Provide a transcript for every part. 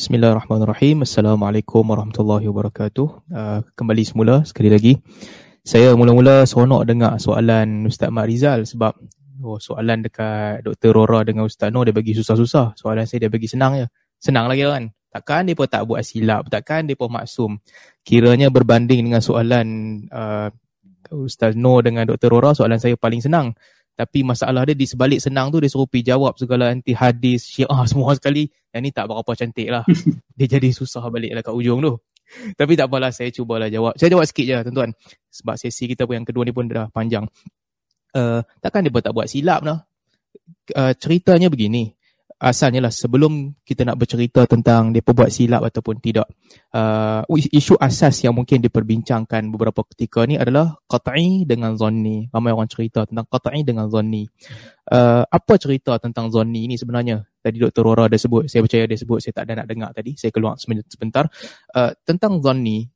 Bismillahirrahmanirrahim. Assalamualaikum warahmatullahi wabarakatuh. Kembali semula sekali lagi. Saya mula-mula seronok dengar soalan Ustaz Mak Rizal sebab soalan dekat Dr. Rora dengan Ustaz Noh dia bagi susah-susah. Soalan saya dia bagi senang je. Senang lagi kan? Takkan mereka tak buat silap, takkan mereka maksum. Kiranya berbanding dengan soalan Ustaz Noh dengan Dr. Rora, soalan saya paling senang. Tapi masalah dia di sebalik senang tu dia suruh pergi jawab segala anti hadis, syiah semua sekali. Yang ni tak berapa cantik lah. Dia jadi susah balik lah kat ujung tu. Tapi tak apalah, saya cubalah jawab. Saya jawab sikit je lah tuan-tuan. Sebab sesi kita pun yang kedua ni pun dah panjang. Takkan dia pun tak buat silap lah. Ceritanya begini. Asalnya lah sebelum kita nak bercerita tentang dia buat silap ataupun tidak. Isu asas yang mungkin diperbincangkan beberapa ketika ni adalah qat'i dengan zanni. Ramai orang cerita tentang qat'i dengan zanni. Apa cerita tentang zanni ni sebenarnya? Tadi Dr. Rora ada sebut, saya percaya dia sebut, saya tak ada nak dengar tadi. Saya keluar sebentar. Tentang zanni,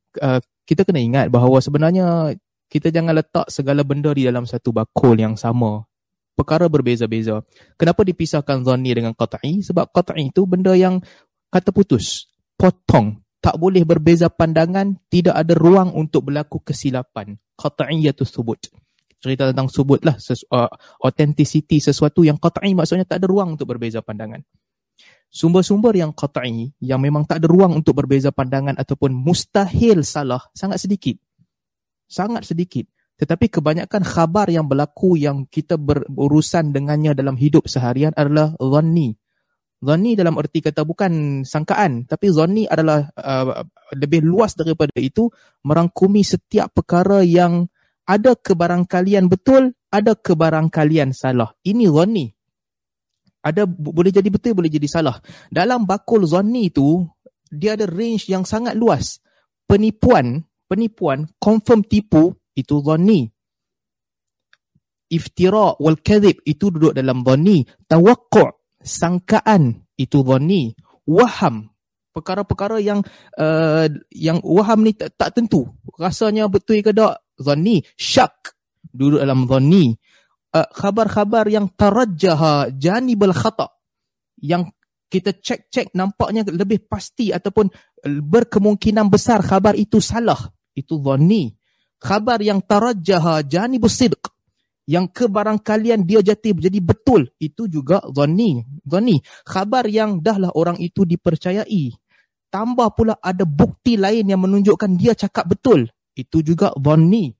kita kena ingat bahawa sebenarnya kita jangan letak segala benda di dalam satu bakul yang sama. Perkara berbeza-beza. Kenapa dipisahkan zanni dengan qat'i? Sebab qat'i itu benda yang kata putus, potong, tak boleh berbeza pandangan, tidak ada ruang untuk berlaku kesilapan. Qat'iyatus subut. Cerita tentang subut lah, authenticity sesuatu yang qat'i maksudnya tak ada ruang untuk berbeza pandangan. Sumber-sumber yang qat'i, yang memang tak ada ruang untuk berbeza pandangan ataupun mustahil salah, sangat sedikit. Sangat sedikit. Tetapi kebanyakan khabar yang berlaku yang kita berurusan dengannya dalam hidup seharian adalah zanni. Zanni dalam erti kata bukan sangkaan, tapi zanni adalah lebih luas daripada itu, merangkumi setiap perkara yang ada kebarangkalian betul, ada kebarangkalian salah. Ini zanni. Ada boleh jadi betul, boleh jadi salah. Dalam bakul zanni itu, dia ada range yang sangat luas. Penipuan, confirm tipu, itu zanni. Iftira' wal kadhib, itu duduk dalam zanni. Tawaqq', sangkaan, itu zanni. Waham, perkara-perkara yang waham ni tak tentu. Rasanya betul ke tak, zanni. Syak, duduk dalam zanni. Khabar-khabar yang tarajjaha janibal khata', yang kita cek-cek nampaknya lebih pasti ataupun berkemungkinan besar khabar itu salah, itu zanni. Khabar yang tarajjaha janibus sidq, yang kebarangkalian dia jadi betul, itu juga zanni. Khabar yang dahlah orang itu dipercayai, tambah pula ada bukti lain yang menunjukkan dia cakap betul, itu juga zanni.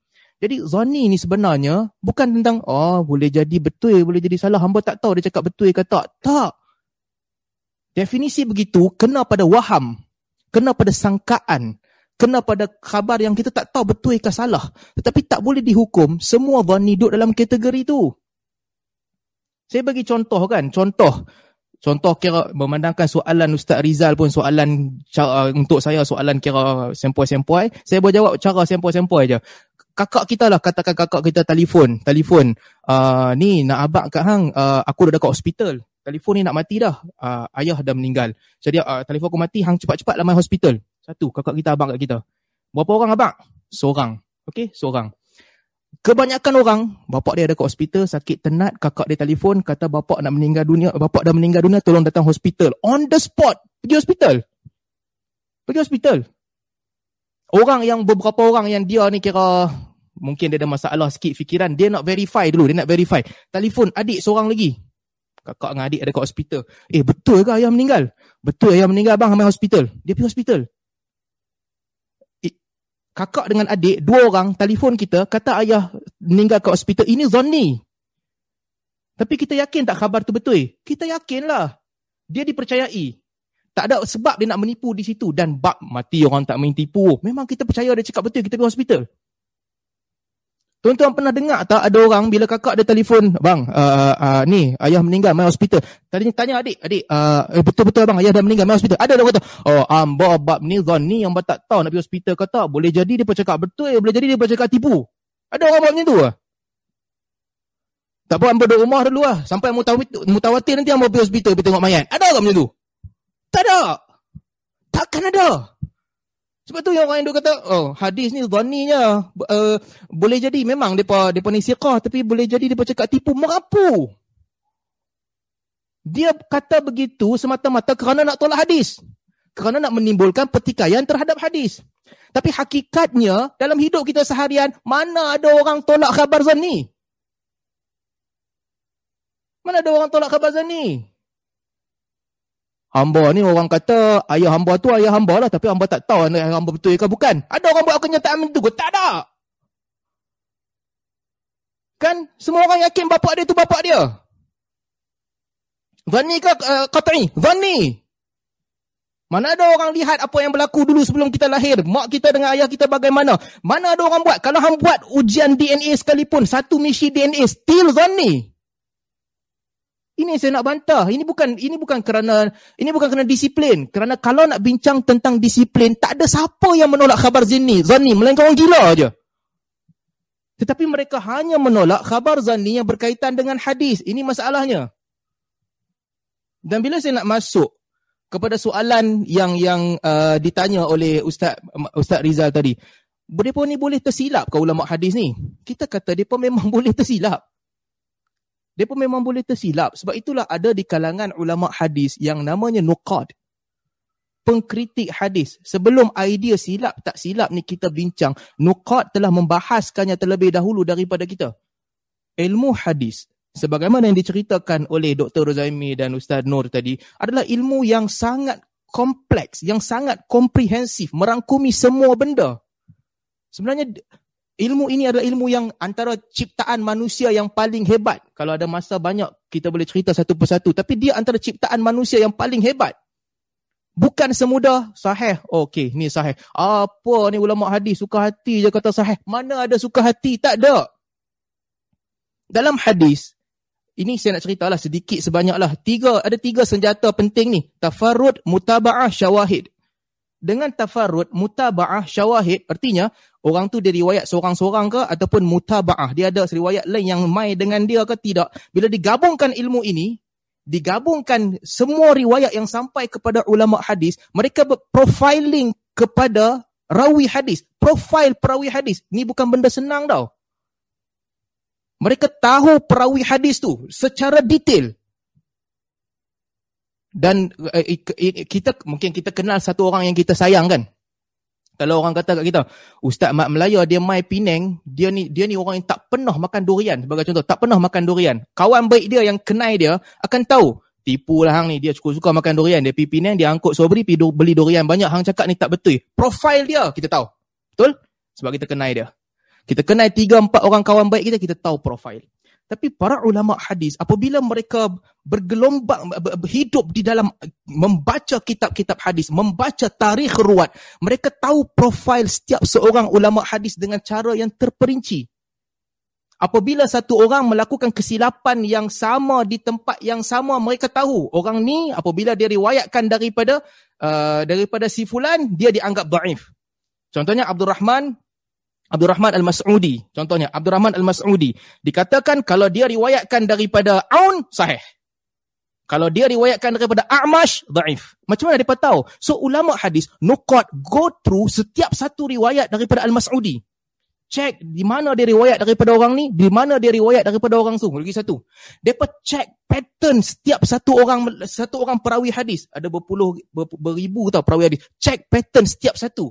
Jadi zanni ni sebenarnya bukan tentang boleh jadi betul, boleh jadi salah, hamba tak tahu dia cakap betul ke tak. Definisi begitu kena pada waham, kena pada sangkaan, kena pada khabar yang kita tak tahu betul ke salah. Tetapi tak boleh dihukum. Semua zanni duduk dalam kategori tu. Saya bagi contoh kan. Contoh kira memandangkan soalan Ustaz Rizal pun soalan untuk saya, soalan kira sempoi-sempoi. Saya boleh jawab cara sempoi-sempoi je. Kakak kita lah, katakan kakak kita telefon. Ni nak abang kat hang, aku dah dekat hospital. Telefon ni nak mati dah. Ayah dah meninggal. Jadi telefon aku mati, hang cepat-cepat lah main hospital. Satu, kakak kita, abang kat kita. Berapa orang abang? Seorang. Okey, seorang. Kebanyakan orang, bapak dia ada kat hospital, sakit tenat, kakak dia telefon, kata bapak dah meninggal dunia, tolong datang hospital. On the spot, pergi hospital. Orang yang, beberapa orang yang dia ni kira, mungkin dia ada masalah sikit fikiran, dia nak verify. Telefon adik seorang lagi. Kakak dengan adik ada kat hospital. Betul ke ayah meninggal? Betul ayah meninggal abang, ambil hospital. Dia pergi hospital. Kakak dengan adik, dua orang, telefon kita, kata ayah meninggal ke hospital, ini zanni. Tapi kita yakin tak khabar tu betul? Kita yakinlah. Dia dipercayai. Tak ada sebab dia nak menipu di situ. Dan bab mati orang tak main tipu. Memang kita percaya dia cakap betul, kita pergi hospital. Tuan-tuan pernah dengar tak ada orang bila kakak dia telefon, bang, ni ayah meninggal, main hospital. Tanya adik, betul-betul abang, ayah dah meninggal, main hospital. Ada orang kata, bab ni, zanni, yang tak tahu nak pergi hospital ke tak. Boleh jadi dia cakap betul, boleh jadi dia cakap tipu. Ada orang buat macam tu lah. Tak apa, ambil duduk rumah dulu lah. Sampai mutawatir nanti ambil pergi hospital, pergi tengok mayat. Ada orang macam tu? Tak ada. Takkan ada. Sebab tu yang orang Hindu kata, hadis ni zanninya. Boleh jadi memang mereka ni siqah, tapi boleh jadi mereka cakap tipu. Merapu. Dia kata begitu semata-mata kerana nak tolak hadis. kerana nak menimbulkan pertikaian terhadap hadis. Tapi hakikatnya dalam hidup kita seharian, mana ada orang tolak khabar zani? Mana ada orang tolak khabar zani? Hamba ni orang kata ayah hamba tu ayah hamba lah, tapi hamba tak tahu anak hamba betul ke bukan. Ada orang buat kenyataan itu ke? Tak ada. Kan semua orang yakin bapak dia tu bapak dia. Zani ke qat'i? Zani. Mana ada orang lihat apa yang berlaku dulu sebelum kita lahir? Mak kita dengan ayah kita bagaimana? Mana ada orang buat? Kalau hang buat ujian DNA sekalipun, satu misi DNA, still zani. Ini saya nak bantah. Ini bukan kerana disiplin. Kerana kalau nak bincang tentang disiplin, tak ada siapa yang menolak khabar zani. Melainkan orang gila aje. Tetapi mereka hanya menolak khabar zani yang berkaitan dengan hadis. Ini masalahnya. Dan bila saya nak masuk kepada soalan yang ditanya oleh Ustaz Rizal tadi. Mereka ni boleh tersilap ke ulama hadis ni? Kita kata mereka memang boleh tersilap. Mereka memang boleh tersilap. Sebab itulah ada di kalangan ulama hadis yang namanya nuqad. Pengkritik hadis. Sebelum idea silap tak silap ni kita bincang, nuqad telah membahaskannya terlebih dahulu daripada kita. Ilmu hadis, sebagaimana yang diceritakan oleh Dr. Razaimi dan Ustaz Nur tadi, adalah ilmu yang sangat kompleks, yang sangat komprehensif, merangkumi semua benda. Sebenarnya, ilmu ini adalah ilmu yang antara ciptaan manusia yang paling hebat. Kalau ada masa banyak, kita boleh cerita satu persatu. Tapi dia antara ciptaan manusia yang paling hebat. Bukan semudah sahih. Okey, ni sahih. Apa ni ulama hadis? Suka hati je kata sahih. Mana ada suka hati? Tak ada. Dalam hadis, ini saya nak ceritalah sedikit sebanyaklah. Ada tiga senjata penting ni. Tafarrud, mutaba'ah, syawahid. Dengan tafarrud, mutaba'ah, syawahid, artinya orang tu dia riwayat seorang-seorang ke ataupun mutaba'ah. Dia ada riwayat lain yang mai dengan dia ke tidak. Bila digabungkan ilmu ini, digabungkan semua riwayat yang sampai kepada ulama hadis, mereka profiling kepada rawi hadis. Profil perawi hadis. Ni bukan benda senang tau. Mereka tahu perawi hadis tu secara detail. Dan kita kenal satu orang yang kita sayang kan. Kalau orang kata kat kita, Ustaz Mak Melayu dia mai Penang, dia ni orang yang tak pernah makan durian sebagai contoh, tak pernah makan durian. Kawan baik dia yang kenal dia akan tahu, tipulah hang ni, dia suka makan durian, dia pergi Penang, dia angkut sobri pergi beli durian banyak, hang cakap ni tak betul. Profil dia kita tahu. Betul? Sebab kita kenal dia. Kita kenal 3-4 orang kawan baik kita, kita tahu profil. Tapi para ulama hadis, apabila mereka bergelombang, hidup di dalam membaca kitab-kitab hadis, membaca tarikh ruwat, mereka tahu profil setiap seorang ulama hadis dengan cara yang terperinci. Apabila satu orang melakukan kesilapan yang sama di tempat yang sama, mereka tahu orang ni apabila dia riwayatkan daripada si fulan, dia dianggap dhaif. Contohnya Abdurrahman Al-Mas'udi, contohnya Abdurrahman Al-Mas'udi, dikatakan kalau dia riwayatkan daripada Aun, sahih. Kalau dia riwayatkan daripada A'mash, dhaif. Macam mana mereka tahu? So ulama hadis, nuqad, go through setiap satu riwayat daripada Al-Mas'udi. Check di mana dia riwayat daripada orang ni, di mana dia riwayat daripada orang tu. Lagi satu. Mereka check pattern setiap satu orang perawi hadis. Ada beribu tau perawi hadis. Check pattern setiap satu.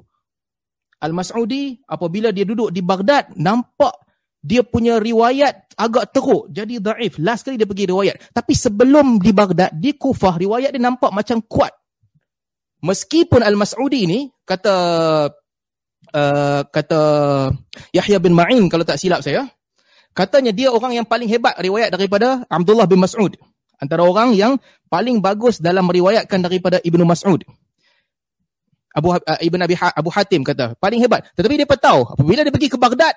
Al-Mas'udi apabila dia duduk di Baghdad, nampak dia punya riwayat agak teruk, jadi dhaif. Last kali dia pergi riwayat. Tapi sebelum di Baghdad, di Kufah, riwayat dia nampak macam kuat. Meskipun Al-Mas'udi ni, kata Yahya bin Ma'in, kalau tak silap saya, katanya dia orang yang paling hebat riwayat daripada Abdullah bin Mas'ud. Antara orang yang paling bagus dalam meriwayatkan daripada Ibnu Mas'ud. Abu Hatim kata, paling hebat. Tetapi dia tahu, apabila dia pergi ke Baghdad,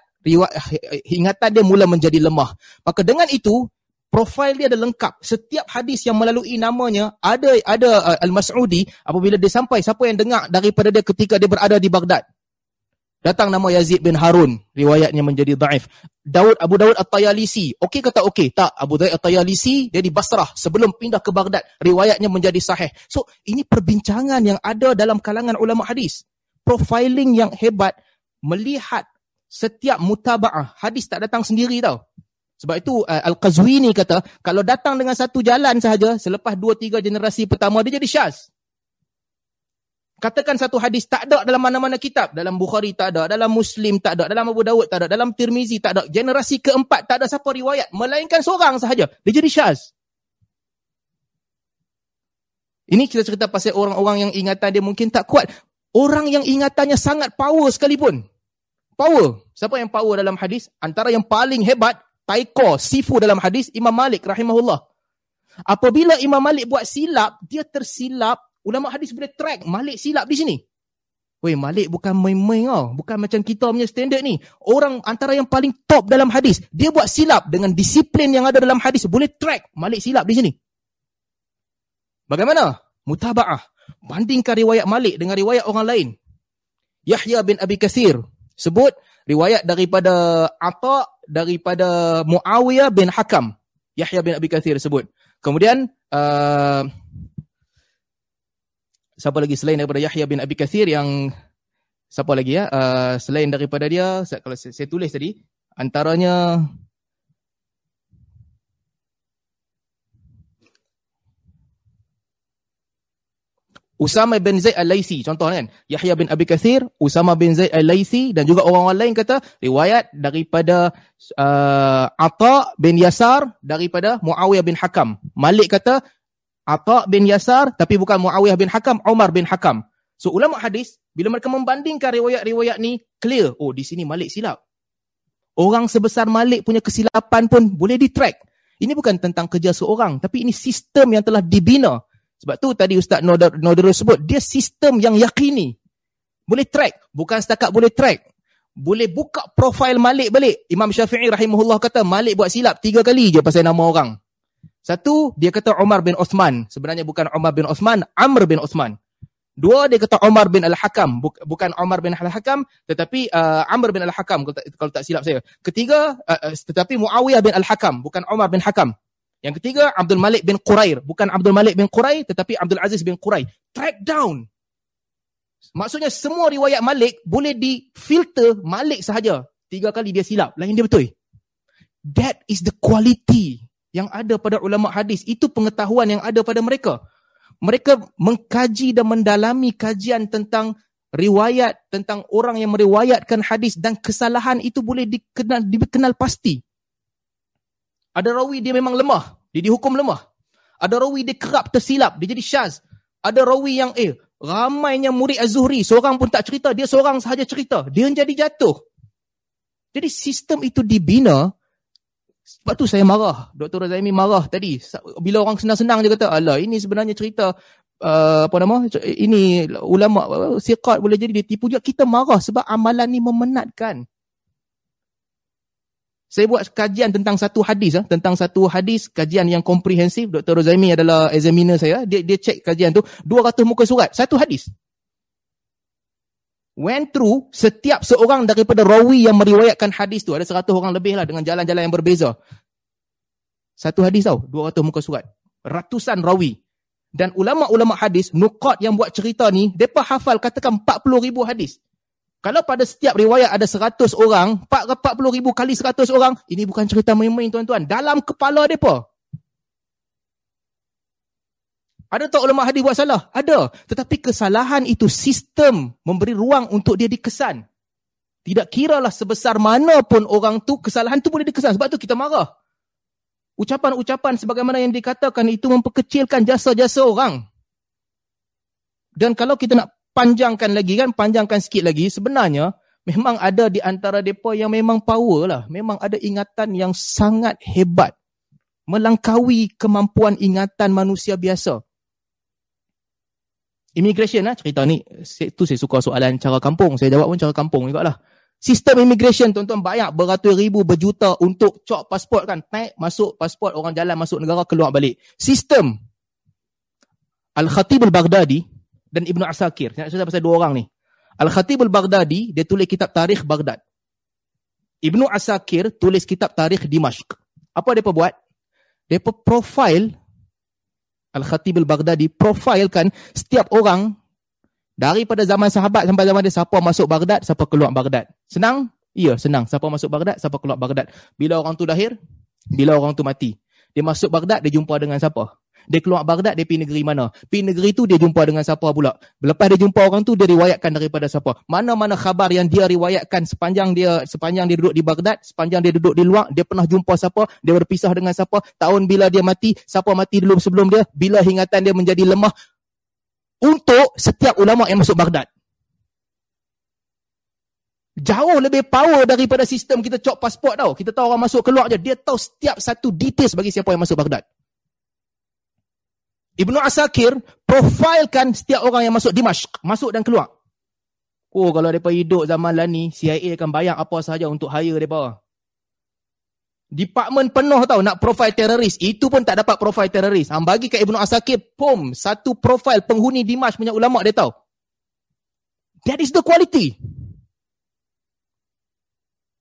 ingatan dia mula menjadi lemah. Maka dengan itu, profil dia dah lengkap. Setiap hadis yang melalui namanya, ada Al-Mas'udi, apabila dia sampai, siapa yang dengar daripada dia ketika dia berada di Baghdad? Datang nama Yazid bin Harun, riwayatnya menjadi dhaif. Abu Dawud At-Tayalisi, okey kata okey? Tak, Abu Dawud At-Tayalisi, dia di Basrah sebelum pindah ke Baghdad, riwayatnya menjadi sahih. So, ini perbincangan yang ada dalam kalangan ulama hadis. Profiling yang hebat, melihat setiap mutaba'ah. Hadis tak datang sendiri tau. Sebab itu, Al-Qazwini kata, kalau datang dengan satu jalan sahaja, selepas 2-3 generasi pertama, dia jadi syaz. Katakan satu hadis tak ada dalam mana-mana kitab. Dalam Bukhari tak ada, dalam Muslim tak ada, dalam Abu Dawud tak ada, dalam Tirmizi tak ada. Generasi keempat tak ada siapa riwayat. Melainkan seorang sahaja. Dia jadi syaz. Ini kita cerita pasal orang-orang yang ingatan dia mungkin tak kuat. Orang yang ingatannya sangat power sekalipun. Power. Siapa yang power dalam hadis? Antara yang paling hebat, taiko, sifu dalam hadis, Imam Malik rahimahullah. Apabila Imam Malik buat silap, dia tersilap. Ulama hadis boleh track, Malik silap di sini. Weh, Malik bukan main-main tau. Bukan macam kita punya standard ni. Orang antara yang paling top dalam hadis. Dia buat silap dengan disiplin yang ada dalam hadis. Boleh track, Malik silap di sini. Bagaimana? Mutaba'ah. Bandingkan riwayat Malik dengan riwayat orang lain. Yahya bin Abi Kathir sebut riwayat daripada Atta' daripada Mu'awiyah bin Hakam. Yahya bin Abi Kathir sebut. Kemudian... siapa lagi selain daripada Yahya bin Abi Kathir yang siapa lagi ya? Selain daripada dia, kalau saya tulis tadi, antaranya Usama bin Zaid Al-Laisi, contoh kan? Yahya bin Abi Kathir, Usama bin Zaid Al-Laisi dan juga orang-orang lain kata riwayat daripada Atta' bin Yasar daripada Mu'awiyah bin Hakam. Malik kata Atta' bin Yasar, tapi bukan Mu'awiyah bin Hakam, Umar bin Hakam. So, ulama hadis, bila mereka membandingkan riwayat-riwayat ni, clear. Oh, di sini Malik silap. Orang sebesar Malik punya kesilapan pun boleh di-track. Ini bukan tentang kerja seorang, tapi ini sistem yang telah dibina. Sebab tu tadi Ustaz Noder sebut, dia sistem yang yakini. Boleh track. Bukan setakat boleh track. Boleh buka profil Malik balik. Imam Syafi'i rahimahullah kata, Malik buat silap 3 kali je pasal nama orang. Satu, dia kata Umar bin Othman. Sebenarnya bukan Umar bin Othman, Amr bin Othman. Dua, dia kata Umar bin Al-Hakam. Bukan Umar bin Al-Hakam, tetapi Amr bin Al-Hakam, kalau tak silap saya. Ketiga, tetapi Muawiyah bin Al-Hakam, bukan Umar bin Hakam. Yang ketiga, Abdul Malik bin Qurayr. Bukan Abdul Malik bin Qurayr, tetapi Abdul Aziz bin Qurayr. Track down. Maksudnya, semua riwayat Malik boleh difilter Malik sahaja. 3 kali dia silap, lain dia betul. That is the quality yang ada pada ulama hadis. Itu pengetahuan yang ada pada mereka. Mereka mengkaji dan mendalami kajian tentang riwayat, tentang orang yang meriwayatkan hadis, dan kesalahan itu boleh dikenal pasti. Ada rawi dia memang lemah, dia dihukum lemah. Ada rawi dia kerap tersilap, dia jadi syaz. Ada rawi yang ramainya murid Az-Zuhri, seorang pun tak cerita, dia seorang sahaja cerita, dia jadi jatuh. Jadi sistem itu dibina. Sebab tu saya marah. Dr. Razaimi marah tadi. Bila orang senang-senang dia kata, alah ini sebenarnya cerita, ini ulama, siqat boleh jadi ditipu juga. Kita marah sebab amalan ni memenatkan. Saya buat kajian tentang satu hadis. Tentang satu hadis, kajian yang komprehensif. Dr. Razaimi adalah examiner saya. Dia cek kajian tu. 200 muka surat. Satu hadis. Went through setiap seorang daripada rawi yang meriwayatkan hadis tu. Ada 100 orang lebih lah dengan jalan-jalan yang berbeza. Satu hadis tau, 200 muka surat. Ratusan rawi. Dan ulama-ulama hadis, nuqat yang buat cerita ni, mereka hafal katakan 40,000 hadis. Kalau pada setiap riwayat ada 100 orang, 40,000 kali 100 orang, ini bukan cerita main-main tuan-tuan. Dalam kepala mereka. Ada tak ulama hadis buat salah? Ada. Tetapi kesalahan itu sistem memberi ruang untuk dia dikesan. Tidak kiralah sebesar mana pun orang tu, kesalahan tu boleh dikesan. Sebab tu kita marah. Ucapan-ucapan sebagaimana yang dikatakan itu memperkecilkan jasa-jasa orang. Dan kalau kita nak panjangkan sikit lagi, sebenarnya memang ada di antara mereka yang memang power lah. Memang ada ingatan yang sangat hebat. Melangkaui kemampuan ingatan manusia biasa. Immigration lah cerita ni. Tu saya suka soalan cara kampung. Saya jawab pun cara kampung juga lah. Sistem immigration tuan-tuan bayar beratus ribu, berjuta untuk cop pasport kan. Naik, masuk pasport, orang jalan masuk negara, keluar balik. Sistem. Al-Khatib al-Baghdadi dan Ibnu Asakir. Saya nak cerita pasal 2 orang ni. Al-Khatib al-Baghdadi, dia tulis kitab tarikh Baghdad. Ibnu Asakir tulis kitab tarikh Dimashq. Apa mereka buat? Mereka profil Al-Khatib al-Baghdadi, profilkan setiap orang daripada zaman sahabat sampai zaman dia, siapa masuk Baghdad, siapa keluar Baghdad. Senang? Ya, senang. Siapa masuk Baghdad, siapa keluar Baghdad. Bila orang tu lahir, bila orang tu mati. Dia masuk Baghdad, dia jumpa dengan siapa? Dia keluar Baghdad, dia pergi negeri mana. Pergi negeri tu dia jumpa dengan siapa pula. Lepas dia jumpa orang tu, dia riwayatkan daripada siapa. Mana-mana khabar yang dia riwayatkan sepanjang dia duduk di Baghdad, sepanjang dia duduk di luar, dia pernah jumpa siapa, dia berpisah dengan siapa, tahun bila dia mati, siapa mati dulu sebelum dia, bila ingatan dia menjadi lemah. Untuk setiap ulama yang masuk Baghdad. Jauh lebih power daripada sistem kita cop pasport tau. Kita tahu orang masuk keluar je. Dia tahu setiap satu details bagi siapa yang masuk Baghdad. Ibnu Asakir profilkan setiap orang yang masuk Dimashq. Masuk dan keluar. Oh, kalau mereka hidup zaman lah ni, CIA akan bayar apa sahaja untuk hire mereka. Department penuh tau nak profil teroris. Itu pun tak dapat profil teroris. Hang bagi kat Ibnu Asakir, pom, satu profil penghuni Dimashq punya ulama dia tahu. That is the quality.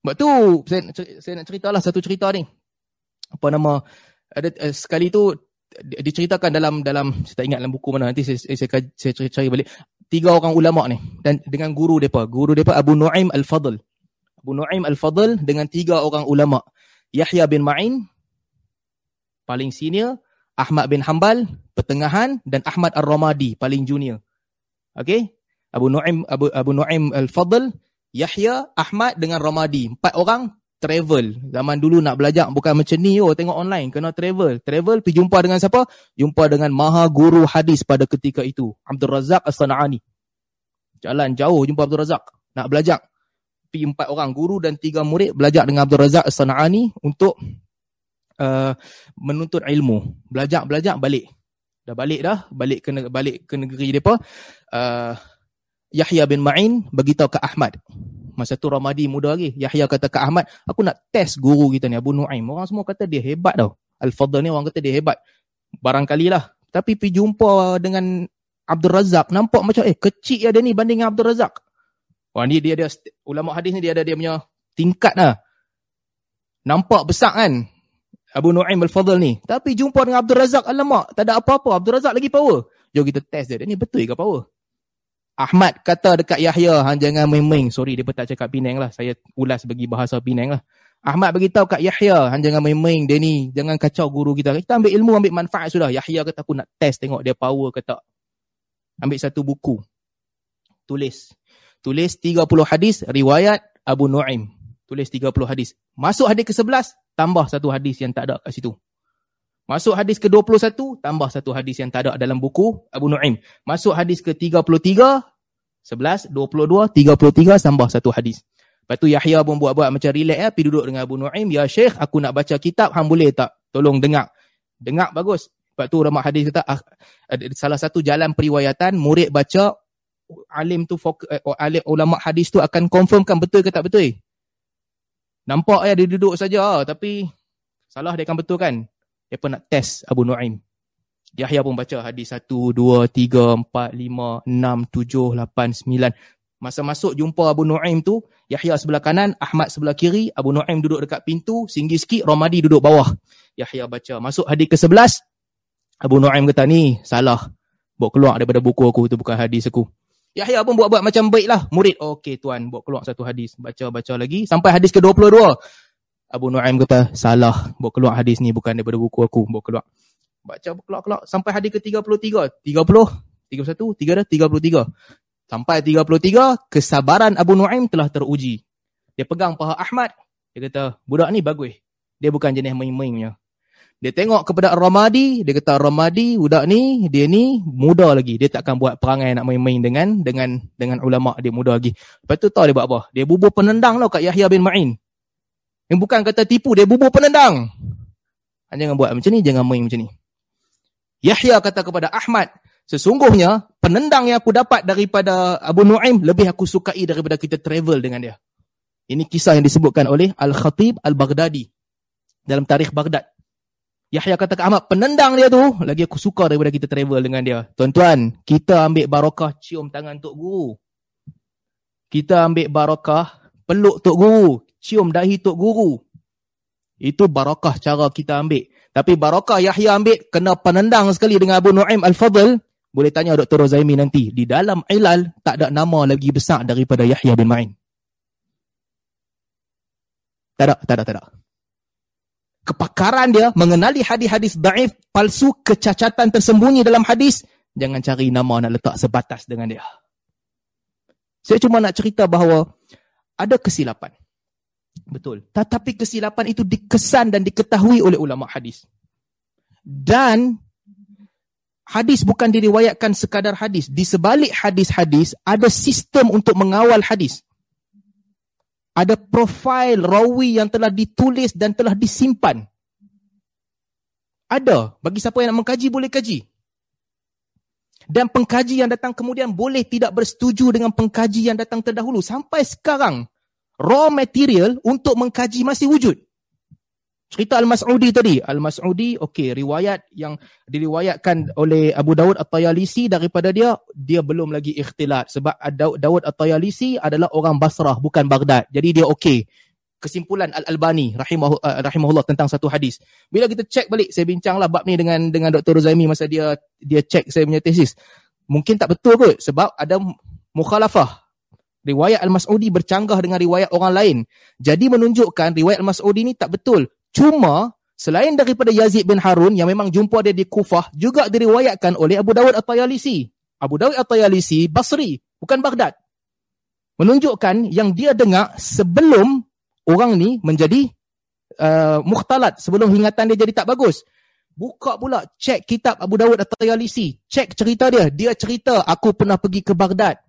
Sebab tu saya nak ceritalah satu cerita ni. Apa nama? Ada sekali tu diceritakan dalam saya tak ingat dalam buku mana, nanti saya cari balik. Tiga orang ulama ni dan dengan guru depa. Guru depa Abu Nuaim Al-Fadl. Abu Nuaim Al-Fadl dengan tiga orang ulama. Yahya bin Ma'in paling senior, Ahmad bin Hanbal pertengahan dan Ahmad Ar-Ramadi paling junior. Okey? Abu Nuaim Al-Fadl, Yahya, Ahmad dengan Ramadi. Empat orang travel. Zaman dulu nak belajar bukan macam ni. Oh, tengok online. Kena travel. Travel pergi jumpa dengan siapa? Jumpa dengan maha guru hadis pada ketika itu. Abdul Razak As-Sanani. Jalan jauh jumpa Abdul Razak. Nak belajar. Pergi empat orang. Guru dan tiga murid belajar dengan Abdul Razak As-Sanani untuk menuntut ilmu. Belajar balik. Dah balik dah. Balik ke negeri mereka. Yahya bin Ma'in beritahu ke Ahmad. Masa tu Ramadi muda lagi. Yahya kata ke Ahmad, aku nak test guru kita ni, Abu Nuaim. Orang semua kata dia hebat tau. Al-Fadl ni orang kata dia hebat. Barangkalilah. Tapi pergi jumpa dengan Abdul Razak. Nampak macam, kecil ya dia ni banding dengan Abdul Razak. Wah, ni dia ada, ulama hadis ni dia ada dia punya tingkat lah. Nampak besar kan, Abu Nuaim Al-Fadl ni. Tapi jumpa dengan Abdul Razak, alamak, tak ada apa-apa. Abdul Razak lagi power. Jom kita test dia. Dia ni betul ke power? Ahmad kata dekat Yahya, hang jangan main-main. Sorry, dia pun tak cakap Penang lah. Saya ulas bagi bahasa Penang lah. Ahmad beritahu kat Yahya, hang jangan main-main dia ni. Jangan kacau guru kita. Kita ambil ilmu, ambil manfaat sudah. Yahya kata, aku nak test tengok dia power ke tak. Ambil satu buku. Tulis 30 hadis, riwayat Abu Nuaim. Tulis 30 hadis. Masuk hadis ke-11, tambah satu hadis yang tak ada kat situ. Masuk hadis ke-21, tambah satu hadis yang tak ada dalam buku Abu Nuaim. Masuk hadis ke-33, 11, 22, 33, tambah satu hadis. Lepas tu Yahya pun buat macam relax ya. Pergi duduk dengan Abu Nuaim. Ya Syekh, aku nak baca kitab. Hang boleh tak? Tolong dengar. Dengar bagus. Lepas tu ulama hadis kata, salah satu jalan periwayatan, murid baca, ulama hadis tu akan confirmkan betul ke tak betul. Nampak ya dia duduk saja. Tapi salah dia akan betulkan. Dia pun nak test Abu Nuaim. Yahya pun baca hadis 1, 2, 3, 4, 5, 6, 7, 8, 9. Masa masuk jumpa Abu Nuaim tu, Yahya sebelah kanan, Ahmad sebelah kiri, Abu Nuaim duduk dekat pintu, singgih sikit, Ramadi duduk bawah. Yahya baca. Masuk hadis ke-11, Abu Nuaim kata ni, salah. Bawa keluar daripada buku aku, tu bukan hadis aku. Yahya pun buat macam baiklah. Murid, okey tuan, bawa keluar satu hadis. Baca lagi, sampai hadis ke-22. Abu Nuaim kata, salah. Bawa keluar hadis ni bukan daripada buku aku. Bawa keluar. Baca keluar. Sampai hadis ke-33. 30, 31, 30, 33. Sampai 33, kesabaran Abu Nuaim telah teruji. Dia pegang paha Ahmad. Dia kata, budak ni bagus. Dia bukan jenis main-mainnya. Dia tengok kepada Ramadi. Dia kata, Ramadi, budak ni, dia ni muda lagi. Dia tak akan buat perangai nak main-main dengan ulama. Dia muda lagi. Lepas tu tahu dia buat apa? Dia bubur penendang lah kat Yahya bin Ma'in. Yang bukan kata tipu, dia bubur penendang. Jangan buat macam ni, jangan main macam ni. Yahya kata kepada Ahmad, sesungguhnya penendang yang aku dapat daripada Abu Nuaim, lebih aku sukai daripada kita travel dengan dia. Ini kisah yang disebutkan oleh Al-Khatib al-Baghdadi dalam tarikh Baghdad. Yahya kata ke Ahmad, penendang dia tu, lagi aku suka daripada kita travel dengan dia. Tuan-tuan, kita ambil barakah cium tangan Tok Guru. Kita ambil barakah peluk Tok Guru. Cium dahi Tok Guru. Itu barakah cara kita ambil. Tapi barakah Yahya ambil, kena penendang sekali dengan Abu Nuaim Al-Fadl. Boleh tanya Dr. Razaimi nanti. Di dalam ilal, tak ada nama lagi besar daripada Yahya bin Ma'in. Tak ada. kepakaran dia mengenali hadis-hadis daif, palsu, kecacatan tersembunyi dalam hadis, jangan cari nama nak letak sebatas dengan dia. Saya cuma nak cerita bahawa ada kesilapan. Betul. Tetapi kesilapan itu dikesan dan diketahui oleh ulama hadis. Dan hadis bukan diriwayatkan sekadar hadis. Di sebalik hadis-hadis, ada sistem untuk mengawal hadis. Ada profil rawi yang telah ditulis dan telah disimpan. Ada. Bagi siapa yang nak mengkaji, boleh kaji. Dan pengkaji yang datang kemudian boleh tidak bersetuju dengan pengkaji yang datang terdahulu. Sampai sekarang, raw material untuk mengkaji masih wujud. Cerita Al-Mas'udi tadi. Al-Mas'udi, okey, riwayat yang diriwayatkan oleh Abu Dawud At-Tayalisi daripada dia, dia belum lagi ikhtilat. Sebab Daud At-Tayalisi adalah orang Basrah, bukan Baghdad. Jadi dia okey. Kesimpulan Al-Albani rahimahullah tentang satu hadis. Bila kita cek balik, saya bincanglah bab ni dengan Dr. Razaimi masa dia cek saya punya tesis. Mungkin tak betul kot sebab ada mukhalafah. Riwayat Al-Mas'udi bercanggah dengan riwayat orang lain. Jadi menunjukkan riwayat Al-Mas'udi ni tak betul. Cuma, selain daripada Yazid bin Harun yang memang jumpa dia di Kufah, juga diriwayatkan oleh Abu Dawud At-Tayalisi. Abu Dawud At-Tayalisi, Basri, bukan Baghdad. Menunjukkan yang dia dengar sebelum orang ni menjadi mukhtalat, sebelum ingatan dia jadi tak bagus. Buka pula, cek kitab Abu Dawud At-Tayalisi, cek cerita dia. Dia cerita, aku pernah pergi ke Baghdad.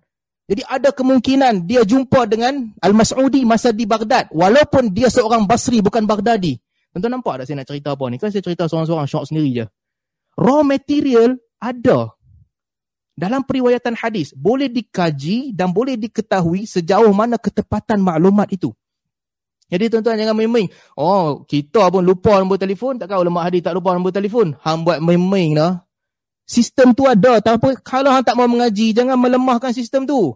Jadi ada kemungkinan dia jumpa dengan Al-Mas'udi masa di Baghdad. Walaupun dia seorang Basri, bukan Baghdadi. Tuan-tuan nampak tak saya nak cerita apa ni? Kan saya cerita seorang-seorang, syok sendiri je. Raw material ada. Dalam periwayatan hadis, boleh dikaji dan boleh diketahui sejauh mana ketepatan maklumat itu. Jadi tuan-tuan jangan main-main. Oh, kita pun lupa nombor telefon. Takkan ulama hadis tak lupa nombor telefon. Hang buat main-main lah. Sistem tu ada, tapi kalau hang tak mau mengaji, jangan melemahkan sistem tu.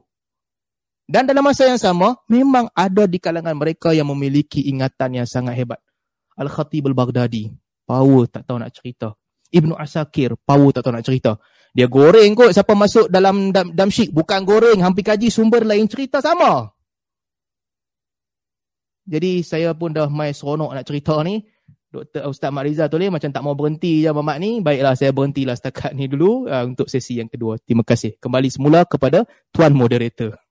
Dan dalam masa yang sama, memang ada di kalangan mereka yang memiliki ingatan yang sangat hebat. Al-Khatib al-Baghdadi, power tak tahu nak cerita. Ibnu Asakir, power tak tahu nak cerita. Dia goreng kot siapa masuk dalam Damsyik. Bukan goreng, hampir kaji sumber lain cerita sama. Jadi saya pun dah mai seronok nak cerita ni. Dr. Ustaz Mak Rizal tulis macam tak mau berhenti je mamak ni. Baiklah, saya berhentilah setakat ni dulu untuk sesi yang kedua. Terima kasih. Kembali semula kepada Tuan Moderator.